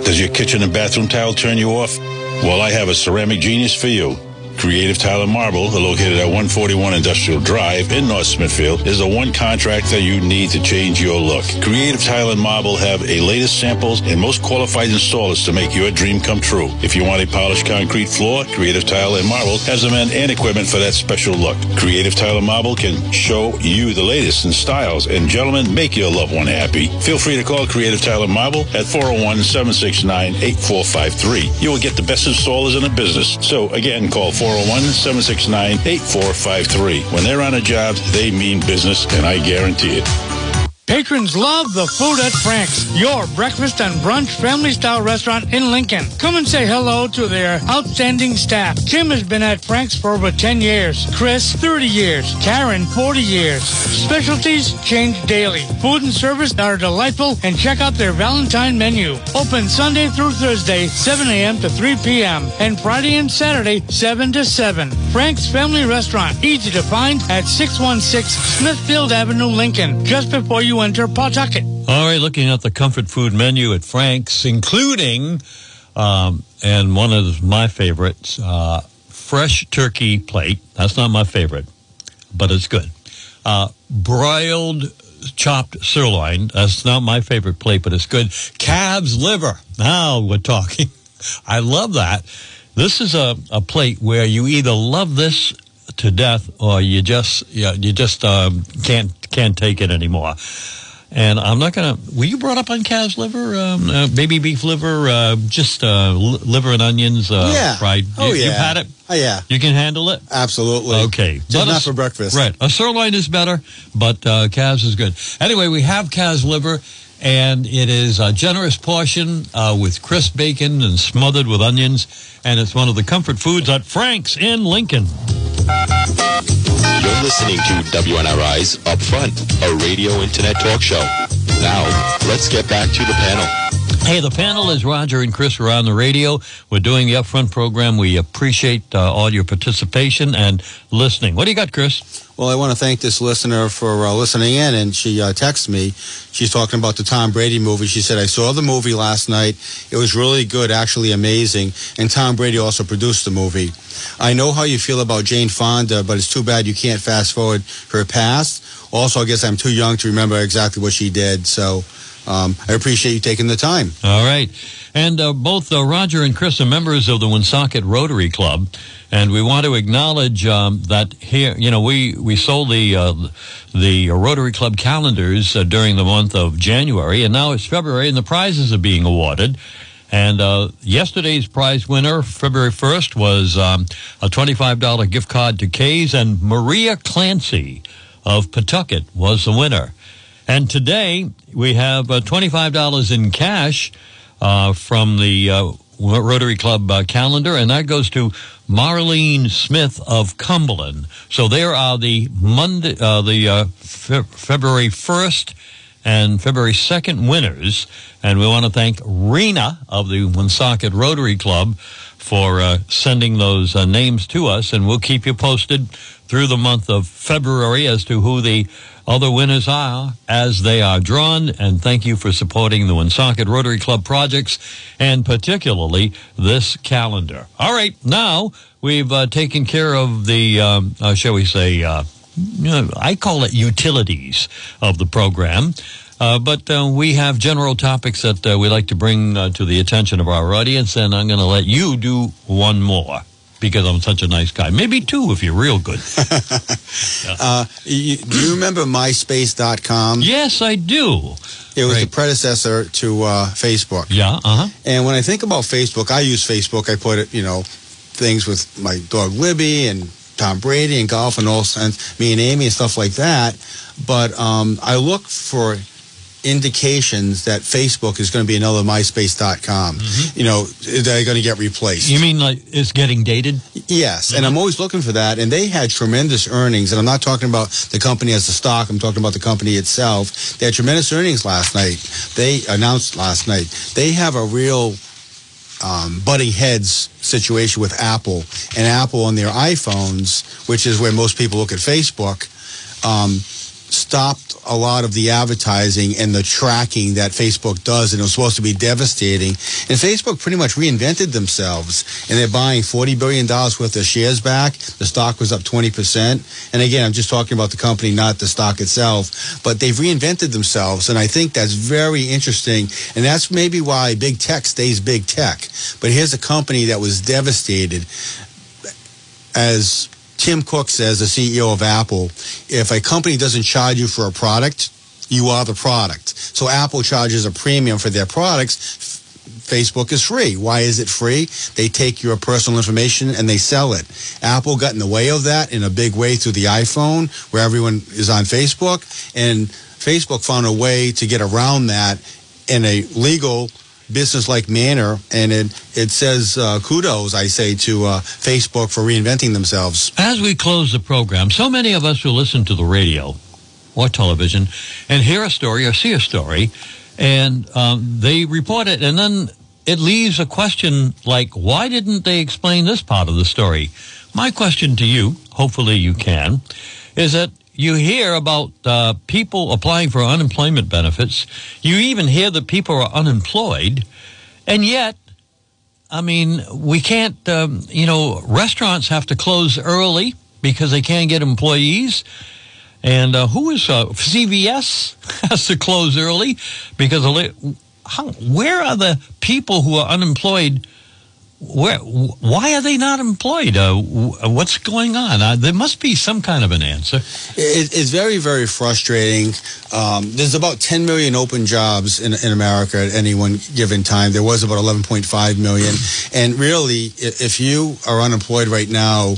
Does your kitchen and bathroom tile turn you off? Well, I have a ceramic genius for you. Creative Tile and Marble, located at one forty-one Industrial Drive in North Smithfield, is the one contractor you need to change your look. Creative Tile and Marble have the latest samples and most qualified installers to make your dream come true. If you want a polished concrete floor, Creative Tile and Marble has the men and equipment for that special look. Creative Tile and Marble can show you the latest in styles, and gentlemen, make your loved one happy. Feel free to call Creative Tile and Marble at four oh one, seven six nine, eight four five three. You will get the best installers in the business. So, again, call four oh one, seven six nine, eight four five three. When they're on a job, they mean business, and I guarantee it. Patrons love the food at Frank's, your breakfast and brunch family-style restaurant in Lincoln. Come and say hello to their outstanding staff. Jim has been at Frank's for over ten years. Chris, thirty years. Karen, forty years. Specialties change daily. Food and service are delightful, and check out their Valentine menu. Open Sunday through Thursday, seven a.m. to three p.m. and Friday and Saturday, seven to seven. Frank's Family Restaurant, easy to find at six one six Smithfield Avenue, Lincoln, just before you enter Pawtucket. All right, looking at the comfort food menu at Frank's, including, um, and one of my favorites, uh, fresh turkey plate. That's not my favorite, but it's good. Uh, broiled chopped sirloin. That's not my favorite plate, but it's good. Calves liver. Now we're talking. I love that. This is a, a plate where you either love this to death or you just you, you just um, can't can't take it anymore. And I'm not gonna. Were you brought up on calves liver, um, uh, baby beef liver, uh, just uh, liver and onions uh, yeah. fried? Oh you, yeah, you've had it. Oh yeah, you can handle it. Absolutely. Okay, just but not a, for breakfast. Right, a sirloin is better, but uh, calves is good. Anyway, we have calves liver, and it is a generous portion uh, with crisp bacon and smothered with onions, and it's one of the comfort foods at Frank's in Lincoln. You're listening to W N R I's Up Front, a radio internet talk show. Now, let's get back to the panel. Hey, the panel is Roger and Chris. We're on the radio. We're doing the Upfront program. We appreciate uh, all your participation and listening. What do you got, Chris? Well, I want to thank this listener for uh, listening in, and she uh, texted me. She's talking about the Tom Brady movie. She said, I saw the movie last night. It was really good, actually amazing, and Tom Brady also produced the movie. I know how you feel about Jane Fonda, but it's too bad you can't fast forward her past. Also, I guess I'm too young to remember exactly what she did, so um, I appreciate you taking the time. All right. And uh, both uh, Roger and Chris are members of the Woonsocket Rotary Club, and we want to acknowledge um, that here, you know, we, we sold the uh, the Rotary Club calendars uh, during the month of January, and now it's February, and the prizes are being awarded. And uh, yesterday's prize winner, February first, was um, a twenty-five dollars gift card to Kay's, and Maria Clancy of Pawtucket was the winner. And today, we have uh, twenty-five dollars in cash uh, from the uh, Rotary Club uh, calendar, and that goes to Marlene Smith of Cumberland. So there are the Monday, uh, the uh, fe- February first and February second winners, and we want to thank Rena of the Woonsocket Rotary Club for uh, sending those uh, names to us, and we'll keep you posted through the month of February as to who the other winners are as they are drawn, and thank you for supporting the Woonsocket Rotary Club projects, and particularly this calendar. All right, now we've uh, taken care of the, um, uh, shall we say, uh, I call it utilities of the program, uh, but uh, we have general topics that uh, we like to bring uh, to the attention of our audience, and I'm going to let you do one more because I'm such a nice guy. Maybe two if you're real good. Yeah. uh, you, do you remember my space dot com? Yes, I do. It was right. The predecessor to uh, Facebook. Yeah, uh-huh. And when I think about Facebook, I use Facebook. I put, you know, things with my dog Libby and Tom Brady and golf and all, and me and Amy and stuff like that. But um, I look for indications that Facebook is going to be another MySpace dot com. Mm-hmm. You know, they're going to get replaced. You mean like it's getting dated? Yes, mm-hmm. And I'm always looking for that. And they had tremendous earnings. And I'm not talking about the company as a stock. I'm talking about the company itself. They had tremendous earnings last night. They announced last night. They have a real Um, butting heads situation with Apple, and Apple on their iPhones, which is where most people look at Facebook, um, stopped a lot of the advertising and the tracking that Facebook does, and it was supposed to be devastating. And Facebook pretty much reinvented themselves, and they're buying forty billion dollars worth of shares back. The stock was up twenty percent. And again, I'm just talking about the company, not the stock itself. But they've reinvented themselves, and I think that's very interesting. And that's maybe why big tech stays big tech. But here's a company that was devastated. As Tim Cook says, the C E O of Apple, if a company doesn't charge you for a product, you are the product. So Apple charges a premium for their products. Facebook is free. Why is it free? They take your personal information and they sell it. Apple got in the way of that in a big way through the iPhone, where everyone is on Facebook, and Facebook found a way to get around that in a legal, business-like manner, and it, it says uh, kudos, I say, to uh, Facebook for reinventing themselves. As we close the program, so many of us who listen to the radio or television and hear a story or see a story, and um, they report it, and then it leaves a question like, why didn't they explain this part of the story? My question to you, hopefully you can, is that you hear about uh, people applying for unemployment benefits. You even hear that people are unemployed. And yet, I mean, we can't, um, you know, restaurants have to close early because they can't get employees. And uh, who is, uh, C V S has to close early because of, how, where are the people who are unemployed? Where, why are they not employed? Uh, what's going on? Uh, there must be some kind of an answer. It, it's very, very frustrating. Um, there's about ten million open jobs in, in America at any one given time. There was about eleven point five million. And really, if you are unemployed right now,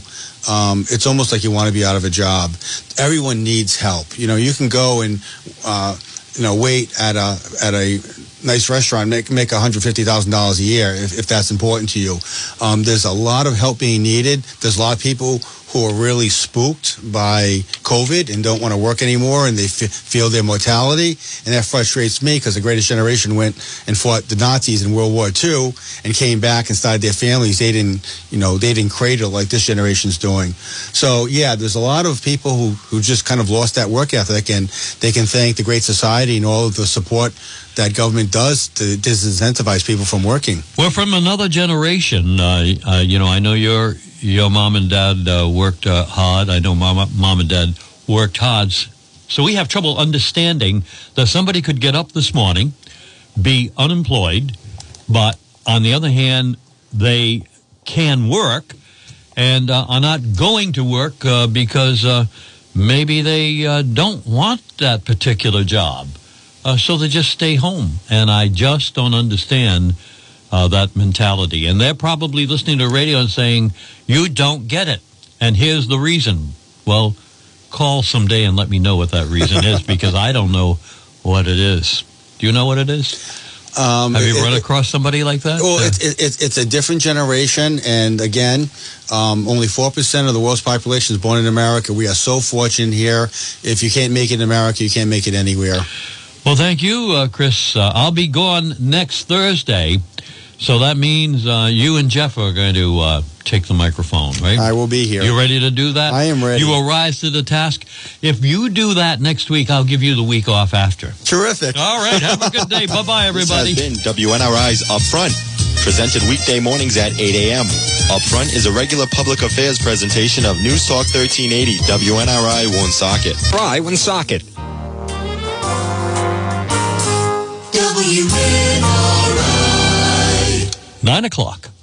Um, it's almost like you want to be out of a job. Everyone needs help. You know, you can go and, uh, you know, wait at a at a nice restaurant, make make one hundred fifty thousand dollars a year if, if that's important to you. Um, there's a lot of help being needed. There's a lot of people who are really spooked by COVID and don't want to work anymore, and they f- feel their mortality. And that frustrates me, because the Greatest Generation went and fought the Nazis in World War Two and came back and started their families. They didn't, you know, they didn't cradle like this generation's doing. So, yeah, there's a lot of people who, who just kind of lost that work ethic, and they can thank the Great Society and all of the support that government does to disincentivize people from working. We're from another generation. Uh, uh, you know, I know you're... Your mom and dad uh, worked uh, hard. I know mama, mom and dad worked hard. So we have trouble understanding that somebody could get up this morning, be unemployed, but on the other hand, they can work and uh, are not going to work uh, because uh, maybe they uh, don't want that particular job. Uh, so they just stay home. And I just don't understand Uh, that mentality. And they're probably listening to the radio and saying, you don't get it, and here's the reason. Well, call someday and let me know what that reason is, because I don't know what it is. Do you know what it is? Um, Have you it, run it, across somebody like that? Well, yeah. it's, it's, it's a different generation. And again, um, only four percent of the world's population is born in America. We are so fortunate here. If you can't make it in America, you can't make it anywhere. Well, thank you, uh, Chris. Uh, I'll be gone next Thursday. So that means uh, you and Jeff are going to uh, take the microphone, right? I will be here. You ready to do that? I am ready. You will rise to the task. If you do that next week, I'll give you the week off after. Terrific. All right. Have a good day. Bye-bye, everybody. This has been W N R I's Upfront, presented weekday mornings at eight a.m. Upfront is a regular public affairs presentation of News Talk thirteen eighty, W N R I, Woonsocket. Fry, Woonsocket. W N R I. Nine o'clock.